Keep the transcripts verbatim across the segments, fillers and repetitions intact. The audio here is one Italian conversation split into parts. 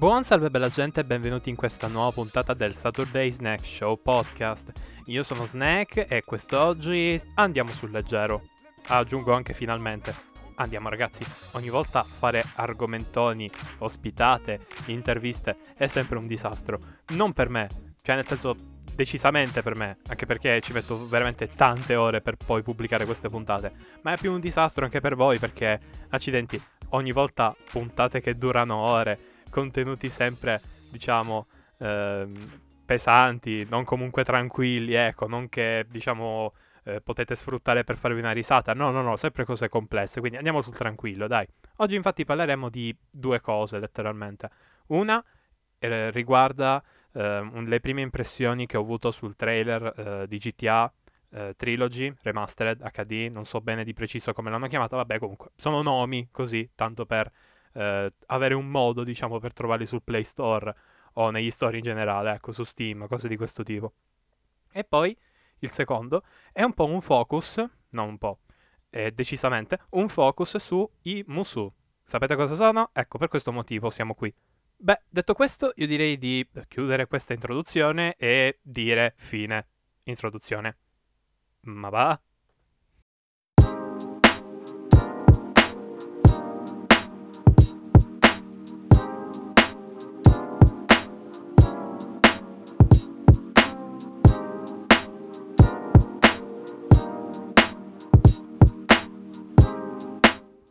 Buon salve bella gente e benvenuti in questa nuova puntata del Saturday Snack Show Podcast. Io sono Snack e quest'oggi andiamo sul leggero. Aggiungo anche finalmente. Andiamo ragazzi, ogni volta fare argomentoni, ospitate, interviste è sempre un disastro. Non per me, cioè nel senso decisamente per me, anche perché ci metto veramente tante ore per poi pubblicare queste puntate. Ma è più un disastro anche per voi perché, accidenti, ogni volta puntate che durano ore, contenuti sempre, diciamo, eh, pesanti, non comunque tranquilli, ecco, non che, diciamo, eh, potete sfruttare per farvi una risata, no, no, no, sempre cose complesse, quindi andiamo sul tranquillo, dai. Oggi infatti parleremo di due cose, letteralmente. Una eh, riguarda eh, un, le prime impressioni che ho avuto sul trailer eh, di G T A eh, Trilogy, Remastered, acca di, non so bene di preciso come l'hanno chiamata, vabbè, comunque, sono nomi, così, tanto per... Uh, avere un modo, diciamo, per trovarli sul Play Store o negli store in generale, ecco, su Steam, cose di questo tipo. E poi il secondo è un po' un focus, non un po', è decisamente un focus sui Musou. Sapete cosa sono? Ecco, per questo motivo siamo qui. Beh, detto questo, io direi di chiudere questa introduzione e dire fine introduzione. Ma va?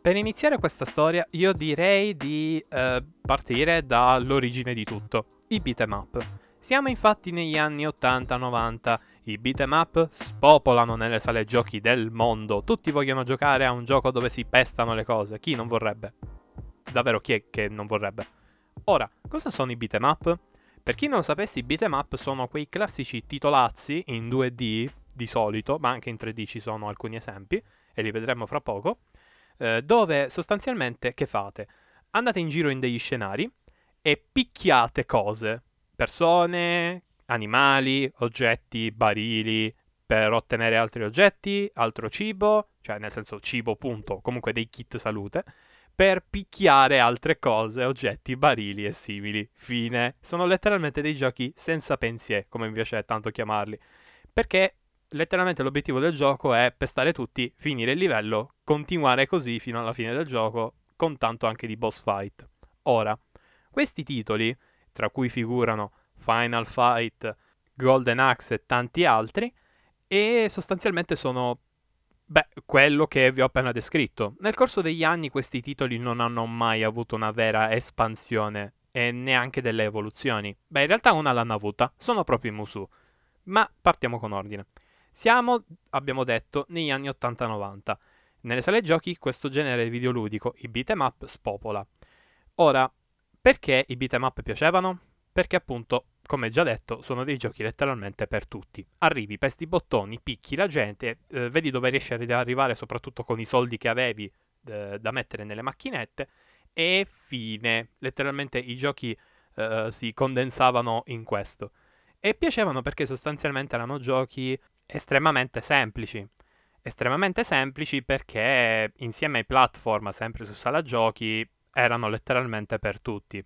Per iniziare questa storia io direi di eh, partire dall'origine di tutto, i beat'em up. Siamo infatti negli anni ottanta novanta, i beat'em up spopolano nelle sale giochi del mondo, tutti vogliono giocare a un gioco dove si pestano le cose, chi non vorrebbe? Davvero chi è che non vorrebbe? Ora, cosa sono i beat'em up? Per chi non lo sapesse, i beat'em up sono quei classici titolazzi in due D di solito, ma anche in tre D ci sono alcuni esempi, e li vedremo fra poco, dove sostanzialmente che fate? Andate in giro in degli scenari e picchiate cose, persone, animali, oggetti, barili, per ottenere altri oggetti, altro cibo, cioè nel senso cibo punto, comunque dei kit salute, per picchiare altre cose, oggetti, barili e simili. Fine. Sono letteralmente dei giochi senza pensier, come mi piace tanto chiamarli, perché... letteralmente l'obiettivo del gioco è pestare tutti, finire il livello, continuare così fino alla fine del gioco, con tanto anche di boss fight. Ora, questi titoli, tra cui figurano Final Fight, Golden Axe e tanti altri, e sostanzialmente sono, beh, quello che vi ho appena descritto. Nel corso degli anni questi titoli non hanno mai avuto una vera espansione e neanche delle evoluzioni. Beh, in realtà una l'hanno avuta, sono proprio i Musou. Ma partiamo con ordine. Siamo, abbiamo detto, negli anni ottanta novanta. Nelle sale giochi questo genere videoludico, i beat'em up, spopola. Ora, perché i beat'em up piacevano? Perché appunto, come già detto, sono dei giochi letteralmente per tutti. Arrivi, pesti i bottoni, picchi la gente, eh, vedi dove riesci ad arrivare soprattutto con i soldi che avevi eh, da mettere nelle macchinette, e fine. Letteralmente i giochi eh, si condensavano in questo. E piacevano perché sostanzialmente erano giochi... estremamente semplici, estremamente semplici perché insieme ai platform, sempre su sala giochi, erano letteralmente per tutti.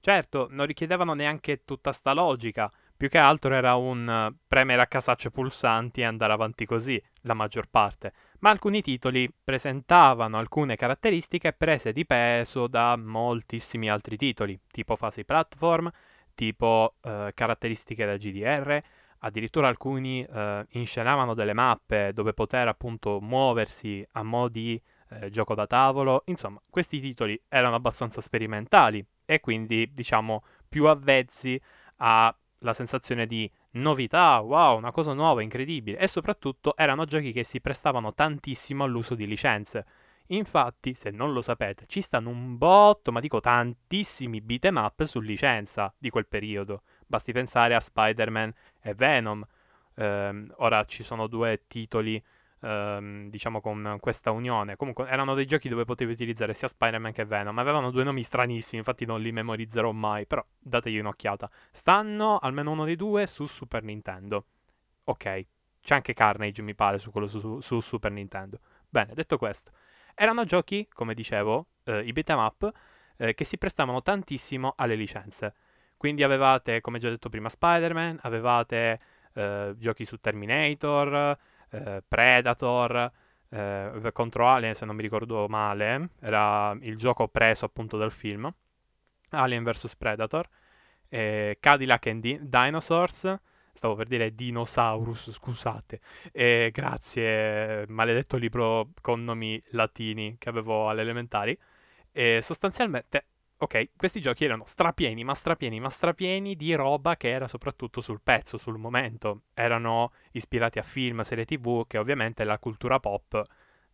Certo, non richiedevano neanche tutta sta logica, più che altro era un premere a casaccio pulsanti e andare avanti così, la maggior parte, ma alcuni titoli presentavano alcune caratteristiche prese di peso da moltissimi altri titoli, tipo fasi platform, tipo eh, caratteristiche da G D R, addirittura alcuni eh, inscenavano delle mappe dove poter appunto muoversi a mo' di eh, gioco da tavolo. Insomma, questi titoli erano abbastanza sperimentali e quindi, diciamo, più avvezzi alla sensazione di novità, wow, una cosa nuova, incredibile. E soprattutto erano giochi che si prestavano tantissimo all'uso di licenze. Infatti, se non lo sapete, ci stanno un botto, ma dico tantissimi beat'em up su licenza di quel periodo. Basti pensare a Spider-Man e Venom. Eh, ora ci sono due titoli, ehm, diciamo, con questa unione. Comunque erano dei giochi dove potevi utilizzare sia Spider-Man che Venom. Avevano due nomi stranissimi, infatti non li memorizzerò mai, però dategli un'occhiata. Stanno, almeno uno dei due, su Super Nintendo. Ok, c'è anche Carnage, mi pare, su quello su, su Super Nintendo. Bene, detto questo, erano giochi, come dicevo, eh, i beat'em up, eh, che si prestavano tantissimo alle licenze. Quindi avevate, come già detto prima, Spider-Man, avevate eh, giochi su Terminator, eh, Predator, eh, contro Alien, se non mi ricordo male, era il gioco preso appunto dal film, Alien versus Predator, eh, Cadillac and Di- Dinosaurs, stavo per dire Dinosaurus, scusate, eh, grazie, maledetto libro con nomi latini che avevo alle elementari, eh, sostanzialmente... Ok, questi giochi erano strapieni, ma strapieni, ma strapieni di roba che era soprattutto sul pezzo, sul momento. Erano ispirati a film, serie tv, che ovviamente la cultura pop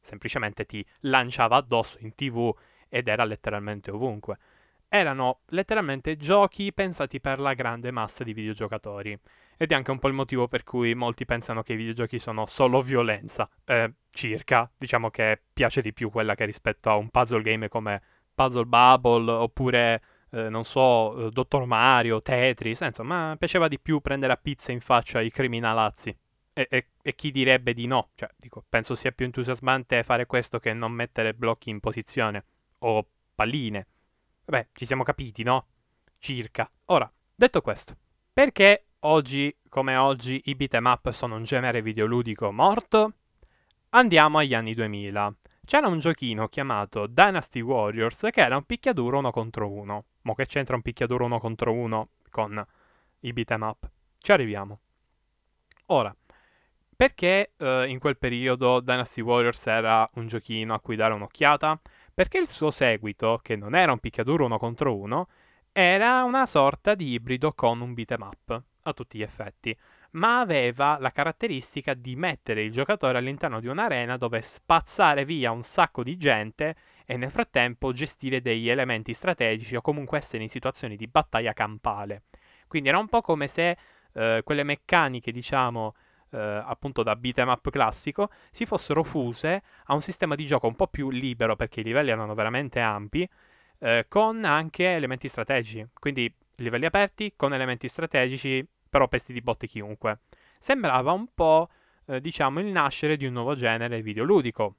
semplicemente ti lanciava addosso in tv ed era letteralmente ovunque. Erano letteralmente giochi pensati per la grande massa di videogiocatori. Ed è anche un po' il motivo per cui molti pensano che i videogiochi sono solo violenza. Eh, circa, diciamo che piace di più quella che rispetto a un puzzle game come... Puzzle Bubble, oppure, eh, non so, Dottor Mario, Tetris, insomma, piaceva di più prendere a pizza in faccia i criminalazzi. E, e, e chi direbbe di no? Cioè, dico, penso sia più entusiasmante fare questo che non mettere blocchi in posizione, o palline. Vabbè, ci siamo capiti, no? Circa. Ora, detto questo, perché oggi, come oggi, i beat'em up sono un genere videoludico morto? Andiamo agli anni duemila. C'era un giochino chiamato Dynasty Warriors che era un picchiaduro uno contro uno. Mo che c'entra un picchiaduro uno contro uno con i beat'em up? Ci arriviamo. Ora, perché eh, in quel periodo Dynasty Warriors era un giochino a cui dare un'occhiata? Perché il suo seguito, che non era un picchiaduro uno contro uno, era una sorta di ibrido con un beat'em up, a tutti gli effetti. Ma aveva la caratteristica di mettere il giocatore all'interno di un'arena dove spazzare via un sacco di gente e nel frattempo gestire degli elementi strategici o comunque essere in situazioni di battaglia campale. Quindi era un po' come se eh, quelle meccaniche, diciamo, eh, appunto da beat'em up classico, si fossero fuse a un sistema di gioco un po' più libero, perché i livelli erano veramente ampi, eh, con anche elementi strategici. Quindi livelli aperti con elementi strategici, però pesti di botte chiunque. Sembrava un po', eh, diciamo, il nascere di un nuovo genere videoludico.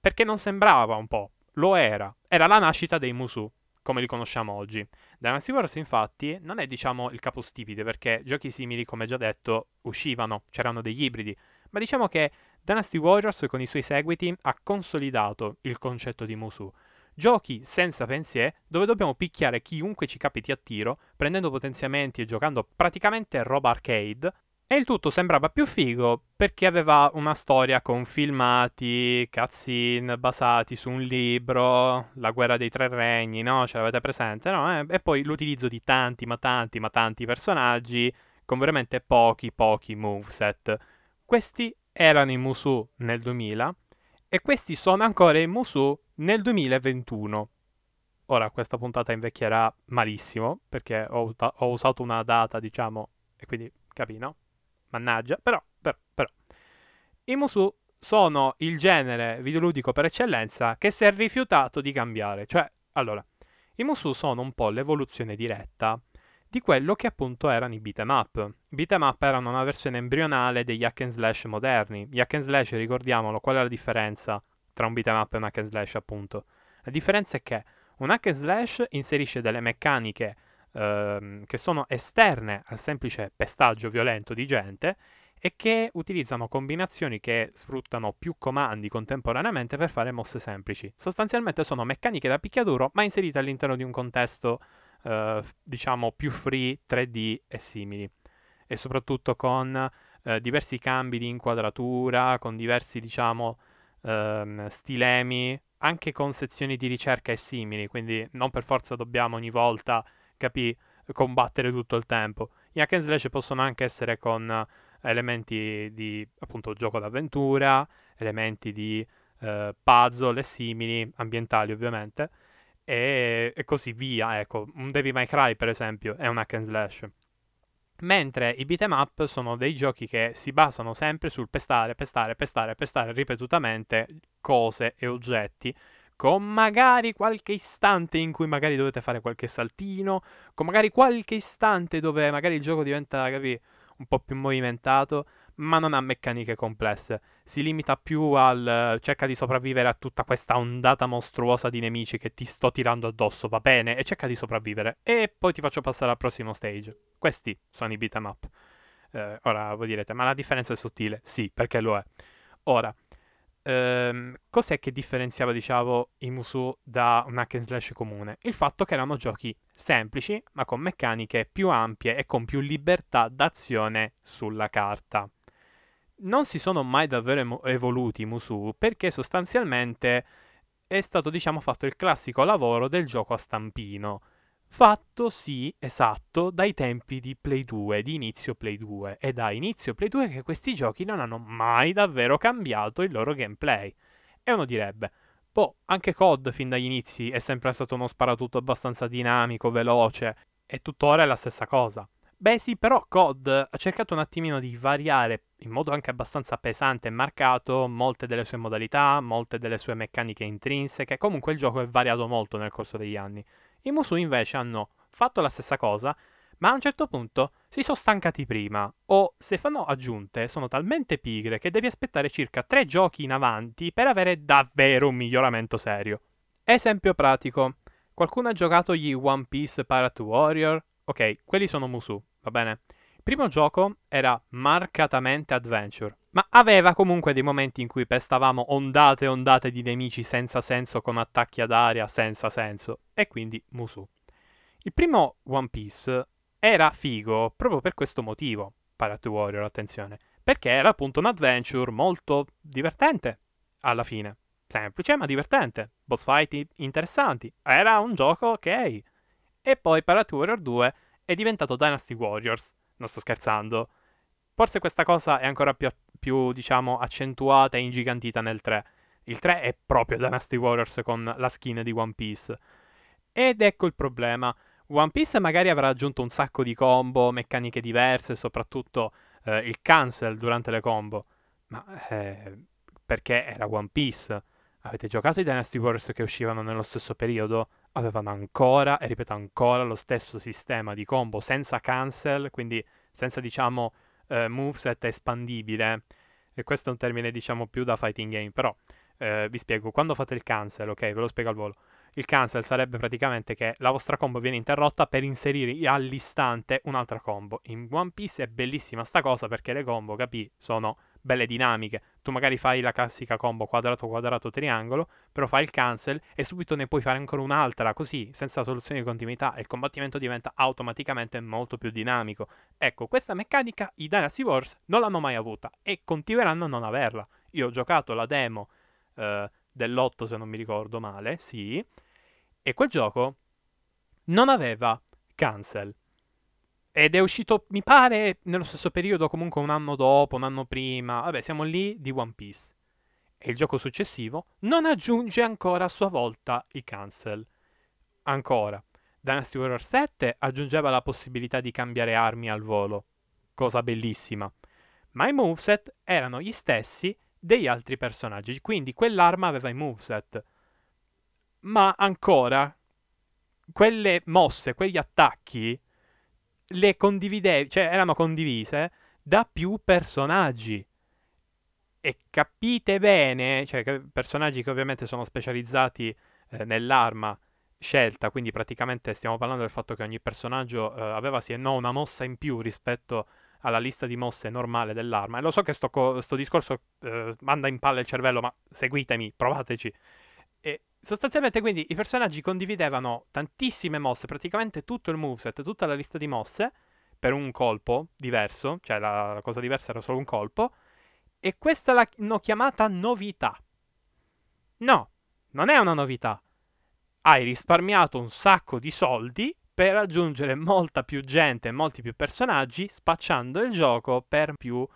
Perché non sembrava un po', lo era. Era la nascita dei Musou, come li conosciamo oggi. Dynasty Warriors, infatti, non è, diciamo, il capostipite, perché giochi simili, come già detto, uscivano, c'erano degli ibridi. Ma diciamo che Dynasty Warriors, con i suoi seguiti, ha consolidato il concetto di Musou. Giochi senza pensier, dove dobbiamo picchiare chiunque ci capiti a tiro, prendendo potenziamenti e giocando praticamente roba arcade, e il tutto sembrava più figo perché aveva una storia con filmati, cutscene basati su un libro, la guerra dei tre regni, no? Ce l'avete presente, no? E poi l'utilizzo di tanti, ma tanti, ma tanti personaggi, con veramente pochi, pochi moveset. Questi erano i Musou nel duemila, e questi sono ancora i Musou nel duemilaventuno. Ora, questa puntata invecchierà malissimo, perché ho, uta- ho usato una data, diciamo, e quindi capì, no? Mannaggia, però, però, però. I Musou sono il genere videoludico per eccellenza che si è rifiutato di cambiare. Cioè, allora, i Musou sono un po' l'evoluzione diretta di quello che appunto erano i beat'em up. I beat'em up erano una versione embrionale degli hack and slash moderni. Gli hack and slash, ricordiamolo, qual è la differenza tra un beat'em up e un hack and slash, appunto? La differenza è che un hack and slash inserisce delle meccaniche ehm, che sono esterne al semplice pestaggio violento di gente e che utilizzano combinazioni che sfruttano più comandi contemporaneamente per fare mosse semplici. Sostanzialmente sono meccaniche da picchiaduro, ma inserite all'interno di un contesto eh, diciamo più free, tre D e simili, e soprattutto con eh, diversi cambi di inquadratura, con diversi, diciamo, Um, stilemi, anche con sezioni di ricerca e simili, quindi non per forza dobbiamo ogni volta, capì, combattere tutto il tempo. Gli hack and slash possono anche essere con elementi di, appunto, gioco d'avventura, elementi di uh, puzzle e simili, ambientali ovviamente, e, e così via. Ecco, un Devil May Cry, per esempio, è un hack and slash. Mentre i beat'em up sono dei giochi che si basano sempre sul pestare, pestare, pestare, pestare ripetutamente cose e oggetti, con magari qualche istante in cui magari dovete fare qualche saltino, con magari qualche istante dove magari il gioco diventa, capì, un po' più movimentato, ma non ha meccaniche complesse. Si limita più al cerca di sopravvivere a tutta questa ondata mostruosa di nemici che ti sto tirando addosso, va bene, e cerca di sopravvivere, e poi ti faccio passare al prossimo stage. Questi sono i beat 'em up. Eh, ora voi direte, ma la differenza è sottile? Sì, perché lo è. Ora, ehm, cos'è che differenziava, diciamo, i Musou da un hack and slash comune? Il fatto che erano giochi semplici, ma con meccaniche più ampie e con più libertà d'azione sulla carta. Non si sono mai davvero evoluti i Musou, perché sostanzialmente è stato, diciamo, fatto il classico lavoro del gioco a stampino, fatto, sì, esatto, dai tempi di Play due, di inizio Play due, e da inizio Play due che questi giochi non hanno mai davvero cambiato il loro gameplay. E uno direbbe, boh, anche C O D fin dagli inizi è sempre stato uno sparatutto abbastanza dinamico, veloce, e tuttora è la stessa cosa. Beh sì, però C O D ha cercato un attimino di variare in modo anche abbastanza pesante e marcato molte delle sue modalità, molte delle sue meccaniche intrinseche. Comunque il gioco è variato molto nel corso degli anni. I Musou invece hanno fatto la stessa cosa, ma a un certo punto si sono stancati prima, o se fanno aggiunte sono talmente pigre che devi aspettare circa tre giochi in avanti per avere davvero un miglioramento serio. Esempio pratico. Qualcuno ha giocato gli One Piece Pirate Warriors? Ok, quelli sono Musou, va bene? Il primo gioco era marcatamente adventure, ma aveva comunque dei momenti in cui pestavamo ondate e ondate di nemici senza senso, con attacchi ad aria senza senso, e quindi Musou. Il primo One Piece era figo proprio per questo motivo, Pirate Warrior, attenzione, perché era appunto un adventure molto divertente alla fine, semplice ma divertente, boss fight interessanti, era un gioco ok. E poi Pirate Warrior due è diventato Dynasty Warriors, non sto scherzando. Forse questa cosa è ancora più, più, diciamo, accentuata e ingigantita nel tre. Il tre è proprio Dynasty Warriors con la skin di One Piece. Ed ecco il problema. One Piece magari avrà aggiunto un sacco di combo, meccaniche diverse, soprattutto eh, il cancel durante le combo. Ma eh, perché era One Piece? Avete giocato i Dynasty Warriors che uscivano nello stesso periodo? Avevano ancora, e ripeto ancora, lo stesso sistema di combo senza cancel, quindi senza, diciamo, eh, moveset espandibile. E questo è un termine, diciamo, più da fighting game, però eh, vi spiego. Quando fate il cancel, ok, ve lo spiego al volo. Il cancel sarebbe praticamente che la vostra combo viene interrotta per inserire all'istante un'altra combo. In One Piece è bellissima sta cosa perché le combo, capì, sono belle dinamiche. Tu magari fai la classica combo quadrato quadrato triangolo, però fai il cancel e subito ne puoi fare ancora un'altra, così, senza soluzioni di continuità, e il combattimento diventa automaticamente molto più dinamico. Ecco, questa meccanica i Dynasty Warriors non l'hanno mai avuta e continueranno a non averla. Io ho giocato la demo eh, dell'otto, se non mi ricordo male, sì, e quel gioco non aveva cancel. Ed è uscito, mi pare, nello stesso periodo, comunque un anno dopo, un anno prima. Vabbè, siamo lì di One Piece. E il gioco successivo non aggiunge ancora a sua volta i cancel. Ancora. Dynasty Warriors sette aggiungeva la possibilità di cambiare armi al volo. Cosa bellissima. Ma i moveset erano gli stessi degli altri personaggi. Quindi quell'arma aveva i moveset. Ma ancora, quelle mosse, quegli attacchi le condividevi, cioè erano condivise da più personaggi, e capite bene, cioè personaggi che ovviamente sono specializzati eh, nell'arma scelta, quindi praticamente stiamo parlando del fatto che ogni personaggio eh, aveva sì e no una mossa in più rispetto alla lista di mosse normale dell'arma. E lo so che sto, co- sto discorso eh, manda in palla il cervello, ma seguitemi, provateci. E sostanzialmente quindi i personaggi condividevano tantissime mosse, praticamente tutto il moveset, tutta la lista di mosse, per un colpo diverso, cioè la, la cosa diversa era solo un colpo, e questa l'hanno chiamata novità. No, non è una novità. Hai risparmiato un sacco di soldi per aggiungere molta più gente e molti più personaggi, spacciando il gioco per più,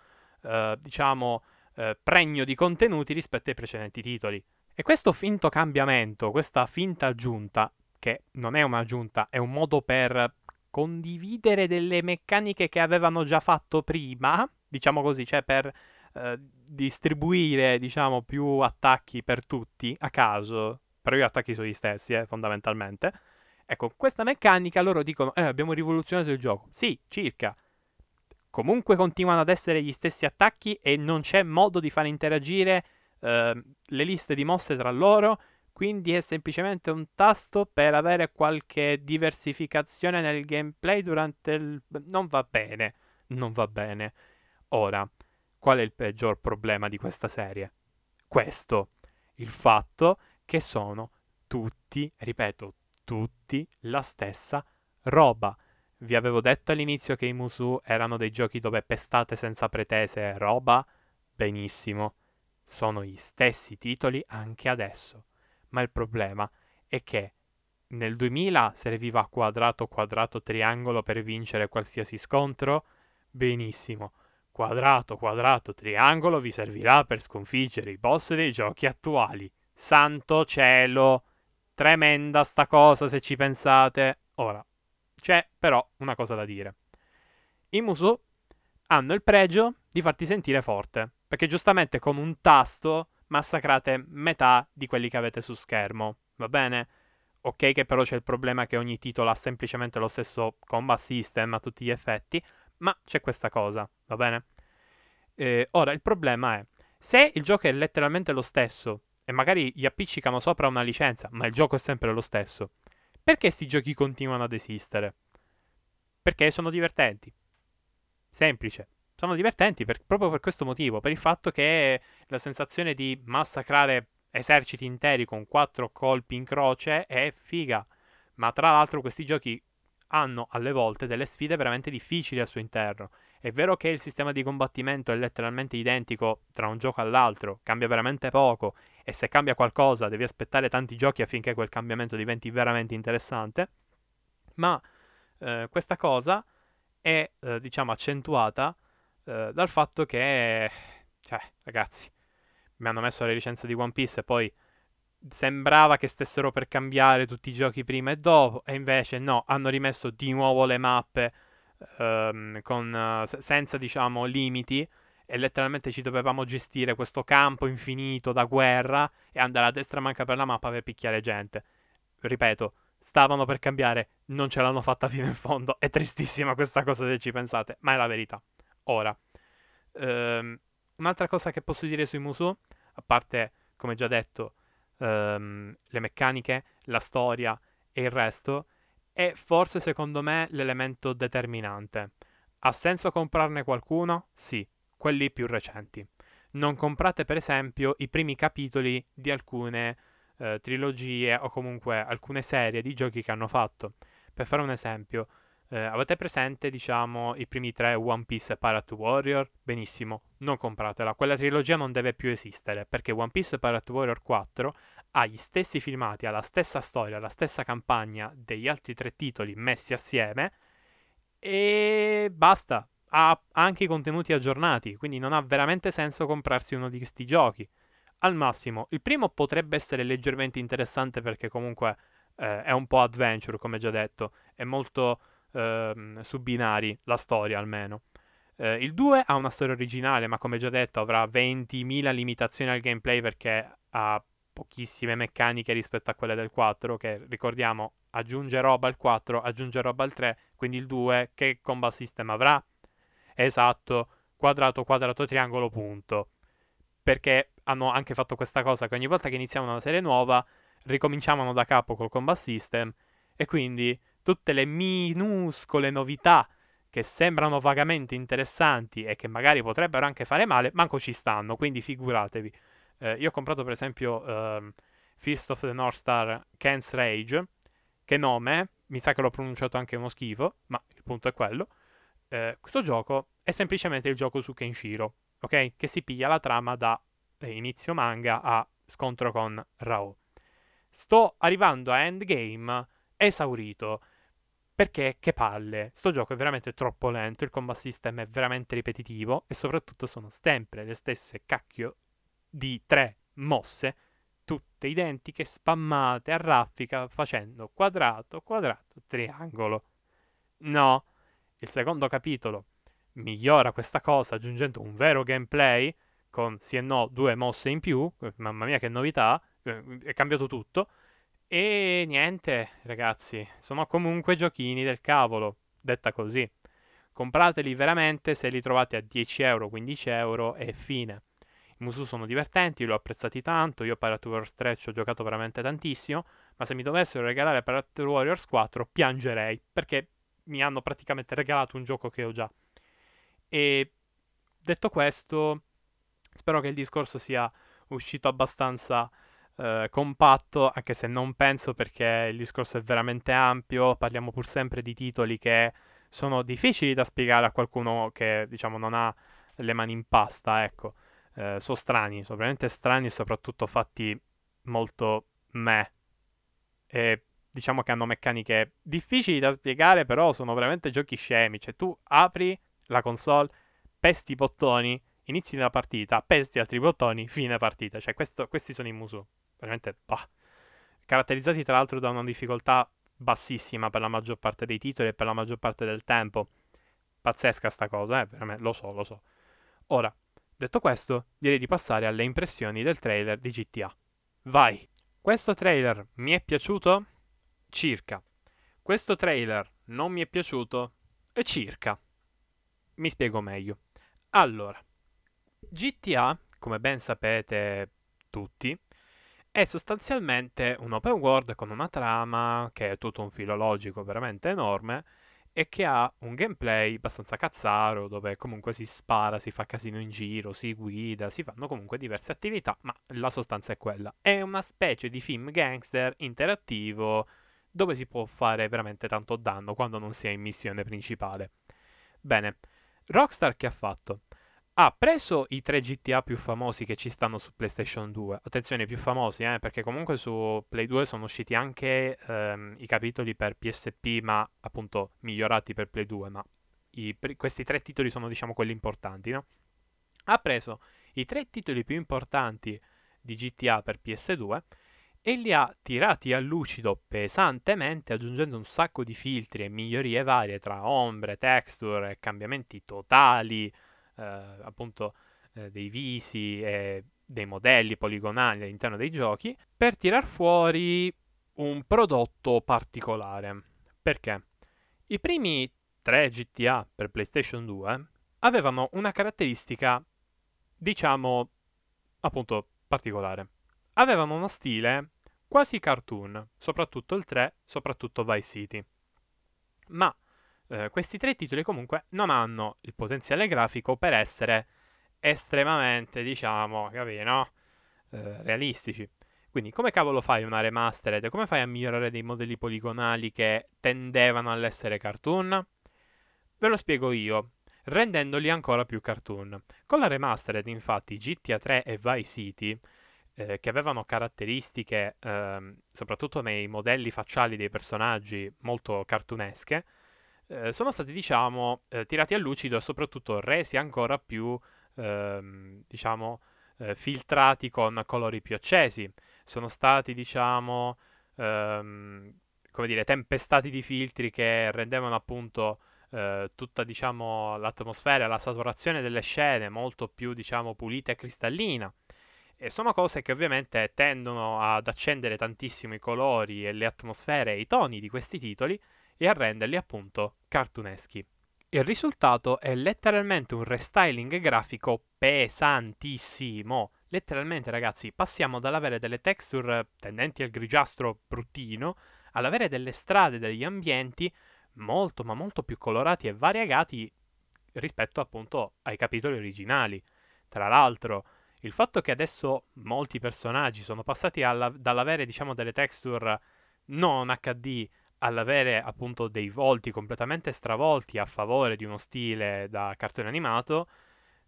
eh, diciamo, eh, pregno di contenuti rispetto ai precedenti titoli. E questo finto cambiamento, questa finta aggiunta, che non è un'aggiunta, è un modo per condividere delle meccaniche che avevano già fatto prima, diciamo così, cioè per eh, distribuire, diciamo, più attacchi per tutti, a caso, però gli attacchi sono gli stessi, eh, fondamentalmente. Ecco, questa meccanica loro dicono, eh, abbiamo rivoluzionato il gioco. Sì, circa. comunque continuano ad essere gli stessi attacchi e non c'è modo di far interagire eh, le liste di mosse tra loro, quindi è semplicemente un tasto per avere qualche diversificazione nel gameplay durante il... non va bene, non va bene. Ora, qual è il peggior problema di questa serie? Questo, il fatto che sono tutti, ripeto, tutti la stessa roba. Vi avevo detto all'inizio che i Musou erano dei giochi dove pestate senza pretese roba, benissimo, sono gli stessi titoli anche adesso, ma il problema è che nel duemila serviva quadrato, quadrato, triangolo per vincere qualsiasi scontro, benissimo, quadrato, quadrato, triangolo vi servirà per sconfiggere i boss dei giochi attuali, santo cielo, tremenda sta cosa se ci pensate, ora... C'è però una cosa da dire. I Musou hanno il pregio di farti sentire forte, perché giustamente con un tasto massacrate metà di quelli che avete su schermo, va bene? Ok che però c'è il problema che ogni titolo ha semplicemente lo stesso combat system a tutti gli effetti, ma c'è questa cosa, va bene? E ora, il problema è, se il gioco è letteralmente lo stesso, e magari gli appiccicano sopra una licenza, ma il gioco è sempre lo stesso, perché sti giochi continuano ad esistere? Perché sono divertenti. Semplice. Sono divertenti per, proprio per questo motivo, per il fatto che la sensazione di massacrare eserciti interi con quattro colpi in croce è figa. Ma tra l'altro questi giochi hanno alle volte delle sfide veramente difficili al suo interno. È vero che il sistema di combattimento è letteralmente identico tra un gioco all'altro, cambia veramente poco, e se cambia qualcosa devi aspettare tanti giochi affinché quel cambiamento diventi veramente interessante, ma eh, questa cosa è eh, diciamo accentuata eh, dal fatto che, cioè ragazzi, mi hanno messo le licenze di One Piece e poi sembrava che stessero per cambiare tutti i giochi prima e dopo, e invece no, hanno rimesso di nuovo le mappe Con, senza diciamo limiti, e letteralmente ci dovevamo gestire questo campo infinito da guerra e andare a destra manca per la mappa per picchiare gente. Ripeto, stavano per cambiare, non ce l'hanno fatta fino in fondo. È tristissima questa cosa se ci pensate, ma è la verità. Ora ehm, un'altra cosa che posso dire sui Musou, a parte come già detto ehm, le meccaniche, la storia e il resto, è forse secondo me l'elemento determinante. Ha senso comprarne qualcuno? Sì, quelli più recenti. Non comprate per esempio i primi capitoli di alcune eh, trilogie o comunque alcune serie di giochi che hanno fatto. Per fare un esempio, eh, avete presente diciamo i primi tre One Piece e Pirate Warrior? Benissimo, non compratela, quella trilogia non deve più esistere, perché One Piece e Pirate Warrior quattro ha gli stessi filmati, ha la stessa storia, la stessa campagna degli altri tre titoli messi assieme e basta, ha anche i contenuti aggiornati, quindi non ha veramente senso comprarsi uno di questi giochi. Al massimo, il primo potrebbe essere leggermente interessante perché comunque eh, è un po' adventure, come già detto, è molto eh, su binari la storia almeno. Eh, il due ha una storia originale, ma come già detto avrà ventimila limitazioni al gameplay perché ha pochissime meccaniche rispetto a quelle del quattro, che ricordiamo aggiunge roba al quattro, aggiunge roba al tre, quindi il due che combat system avrà? Esatto, quadrato, quadrato, triangolo, punto, perché hanno anche fatto questa cosa che ogni volta che iniziamo una serie nuova ricominciavano da capo col combat system, e quindi tutte le minuscole novità che sembrano vagamente interessanti e che magari potrebbero anche fare male manco ci stanno, quindi figuratevi. Eh, io ho comprato per esempio ehm, Fist of the North Star Ken's Rage, che nome, mi sa che l'ho pronunciato anche uno schifo, ma il punto è quello. Eh, questo gioco è semplicemente il gioco su Kenshiro, ok? Che si piglia la trama da eh, inizio manga a scontro con Raoh. Sto arrivando a endgame esaurito, perché che palle, sto gioco è veramente troppo lento, il combat system è veramente ripetitivo e soprattutto sono sempre le stesse cacchio di tre mosse, tutte identiche, spammate a raffica facendo quadrato, quadrato, triangolo. No, il secondo capitolo migliora questa cosa aggiungendo un vero gameplay con sì e no due mosse in più, mamma mia che novità, è cambiato tutto, e niente ragazzi, sono comunque giochini del cavolo, detta così. Comprateli veramente se li trovate a dieci euro, quindici euro e fine. I Musou sono divertenti, li ho apprezzati tanto, io a Pirate Warriors tre ci ho giocato veramente tantissimo, ma se mi dovessero regalare Pirate Warriors quattro piangerei, perché mi hanno praticamente regalato un gioco che ho già. E detto questo, spero che il discorso sia uscito abbastanza eh, compatto, anche se non penso, perché il discorso è veramente ampio, parliamo pur sempre di titoli che sono difficili da spiegare a qualcuno che, diciamo, non ha le mani in pasta, ecco. Eh, sono strani, sono veramente strani e soprattutto fatti molto meh. E diciamo che hanno meccaniche difficili da spiegare, però sono veramente giochi scemi. Cioè tu apri la console, pesti i bottoni, inizi la partita, pesti altri bottoni, fine partita. Cioè questo, questi sono i Musou, veramente bah. Caratterizzati tra l'altro da una difficoltà bassissima per la maggior parte dei titoli e per la maggior parte del tempo. Pazzesca sta cosa, eh, veramente, lo so, lo so. Ora, detto questo, direi di passare alle impressioni del trailer di G T A. Vai! Questo trailer mi è piaciuto? Circa. Questo trailer non mi è piaciuto? E circa. Mi spiego meglio. Allora, G T A, come ben sapete tutti, è sostanzialmente un open world con una trama che è tutto un filo logico veramente enorme e che ha un gameplay abbastanza cazzaro, dove comunque si spara, si fa casino in giro, si guida, si fanno comunque diverse attività, ma la sostanza è quella. È una specie di film gangster interattivo dove si può fare veramente tanto danno quando non si è in missione principale. Bene, Rockstar che ha fatto? Ha preso i tre G T A più famosi che ci stanno su PlayStation due. Attenzione, più famosi, eh, perché comunque su Play due sono usciti anche ehm, i capitoli per P S P, ma appunto migliorati per Play due, ma i, questi tre titoli sono, diciamo, quelli importanti, no? Ha preso i tre titoli più importanti di G T A per P S due e li ha tirati a lucido pesantemente, aggiungendo un sacco di filtri e migliorie varie tra ombre, texture, cambiamenti totali, Uh, appunto uh, dei visi e dei modelli poligonali all'interno dei giochi, per tirar fuori un prodotto particolare. Perché? I primi tre G T A per PlayStation due avevano una caratteristica, diciamo, appunto particolare. Avevano uno stile quasi cartoon, soprattutto il tre, soprattutto Vice City. Ma Uh, questi tre titoli comunque non hanno il potenziale grafico per essere estremamente, diciamo, capito, no? Uh, realistici. Quindi come cavolo fai una remastered? Come fai a migliorare dei modelli poligonali che tendevano all'essere cartoon? Ve lo spiego io, rendendoli ancora più cartoon. Con la remastered, infatti, G T A tre e Vice City, eh, che avevano caratteristiche, eh, soprattutto nei modelli facciali dei personaggi, molto cartunesche, sono stati, diciamo, eh, tirati a lucido e soprattutto resi ancora più, ehm, diciamo, eh, filtrati con colori più accesi. Sono stati, diciamo, ehm, come dire, tempestati di filtri che rendevano appunto eh, tutta, diciamo, l'atmosfera, la saturazione delle scene molto più, diciamo, pulita e cristallina. E sono cose che ovviamente tendono ad accendere tantissimo i colori e le atmosfere e i toni di questi titoli, e a renderli appunto cartuneschi. Il risultato è letteralmente un restyling grafico pesantissimo. Letteralmente, ragazzi, passiamo dall'avere delle texture tendenti al grigiastro bruttino all'avere delle strade, degli ambienti molto ma molto più colorati e variegati rispetto appunto ai capitoli originali. Tra l'altro, il fatto che adesso molti personaggi sono passati alla, dall'avere, diciamo, delle texture non acca di all'avere appunto dei volti completamente stravolti a favore di uno stile da cartone animato,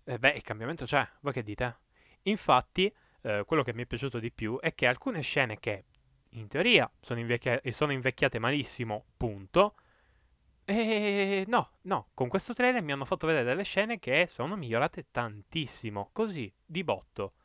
eh beh, il cambiamento c'è, voi che dite? Infatti, eh, quello che mi è piaciuto di più è che alcune scene che, in teoria, sono, invecchia- sono invecchiate malissimo, punto, e no, no, con questo trailer mi hanno fatto vedere delle scene che sono migliorate tantissimo, così, di botto.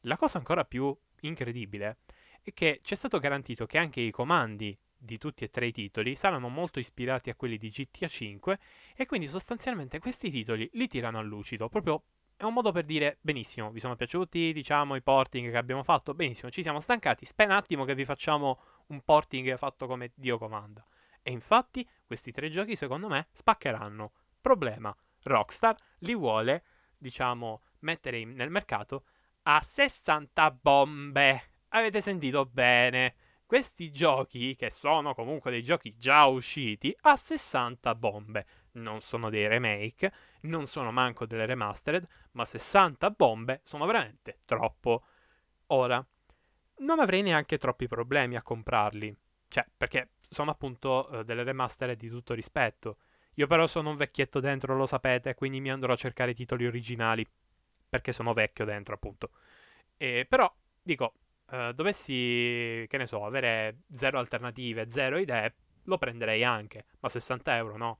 La cosa ancora più incredibile è che c'è stato garantito che anche i comandi di tutti e tre i titoli saranno molto ispirati a quelli di G T A cinque, e quindi sostanzialmente questi titoli li tirano a lucido. Proprio è un modo per dire: benissimo, vi sono piaciuti, diciamo, i porting che abbiamo fatto, benissimo, ci siamo stancati, spera un attimo che vi facciamo un porting fatto come Dio comanda. E infatti questi tre giochi secondo me spaccheranno, Problema, Rockstar li vuole, diciamo, mettere in, nel mercato a sessanta bombe. Avete sentito bene? Questi giochi, che sono comunque dei giochi già usciti, a sessanta bombe. Non sono dei remake, non sono manco delle remastered, ma sessanta bombe sono veramente troppo. Ora, non avrei neanche troppi problemi a comprarli, cioè, perché sono appunto eh, delle remastered di tutto rispetto. Io però sono un vecchietto dentro, lo sapete, quindi mi andrò a cercare i titoli originali, perché sono vecchio dentro, appunto. E, però, dico, eh, dovessi, che ne so, avere zero alternative, zero idee, lo prenderei anche, ma sessanta euro no.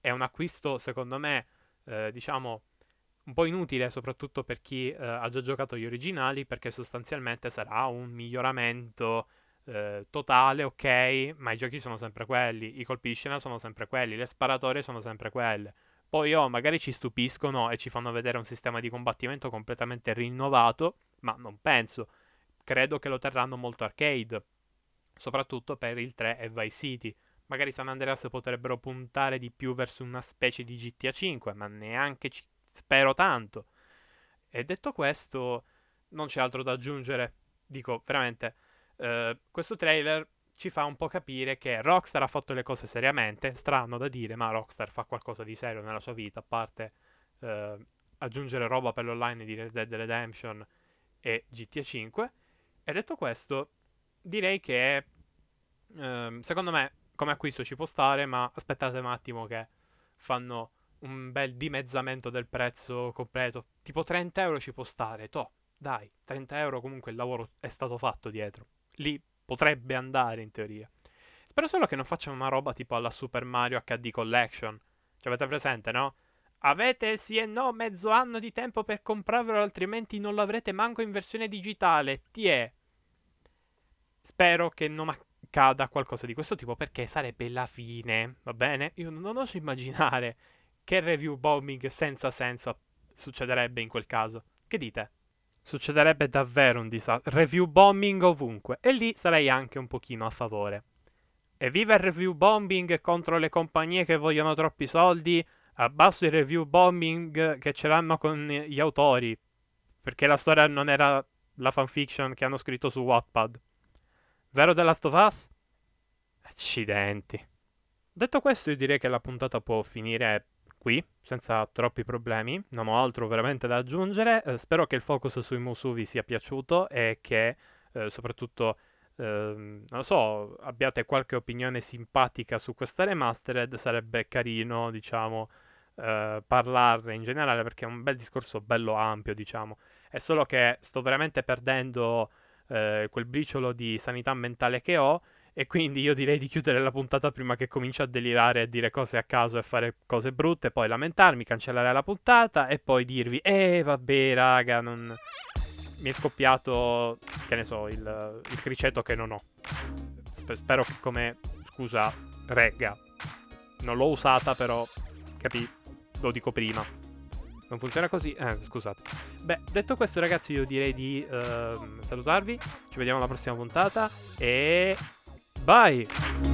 È un acquisto, secondo me, eh, diciamo, un po' inutile, soprattutto per chi eh, ha già giocato gli originali, perché sostanzialmente sarà un miglioramento eh, totale, ok, ma i giochi sono sempre quelli, i colpiscena sono sempre quelli, le sparatorie sono sempre quelle. Poi oh, magari ci stupiscono e ci fanno vedere un sistema di combattimento completamente rinnovato, ma non penso. Credo che lo terranno molto arcade, soprattutto per il tre e Vice City. Magari San Andreas potrebbero puntare di più verso una specie di G T A cinque, ma neanche ci spero tanto. E detto questo, non c'è altro da aggiungere. Dico, veramente, eh, questo trailer ci fa un po' capire che Rockstar ha fatto le cose seriamente. Strano da dire, ma Rockstar fa qualcosa di serio nella sua vita, a parte eh, aggiungere roba per l'online di Red Dead Redemption e G T A cinque. E detto questo, direi che, eh, secondo me, come acquisto ci può stare, ma aspettate un attimo che fanno un bel dimezzamento del prezzo completo. Tipo trenta euro ci può stare, toh, dai, trenta euro comunque il lavoro è stato fatto dietro. Lì potrebbe andare in teoria. Spero solo che non facciano una roba tipo alla Super Mario H D Collection. Ci avete presente, no? Avete sì e no mezzo anno di tempo per comprarvelo, altrimenti non l'avrete manco in versione digitale, tiè. Spero che non accada. Cada qualcosa di questo tipo, perché sarebbe la fine, va bene? Io non oso immaginare che review bombing senza senso succederebbe in quel caso. Che dite? Succederebbe davvero un disastro. Review bombing ovunque. E lì sarei anche un pochino a favore. Evviva il review bombing contro le compagnie che vogliono troppi soldi. Abbasso il review bombing che ce l'hanno con gli autori, perché la storia non era la fanfiction che hanno scritto su Wattpad. Vero The Last of Us? Accidenti. Detto questo, io direi che la puntata può finire qui, senza troppi problemi. Non ho altro veramente da aggiungere. Eh, spero che il focus sui Musou vi sia piaciuto e che eh, soprattutto, eh, non lo so, abbiate qualche opinione simpatica su questa remastered. Sarebbe carino, diciamo, eh, parlarne in generale, perché è un bel discorso bello ampio, diciamo. È solo che sto veramente perdendo quel briciolo di sanità mentale che ho, e quindi io direi di chiudere la puntata prima che cominci a delirare e dire cose a caso e fare cose brutte, poi lamentarmi, cancellare la puntata e poi dirvi eh vabbè raga, non... mi è scoppiato, che ne so, il, il criceto che non ho. Spero che come scusa regga. Non l'ho usata, però capì, lo dico prima. Non funziona così? Eh, scusate. Beh, detto questo, ragazzi, io direi di uh, salutarvi. Ci vediamo alla prossima puntata. E... bye!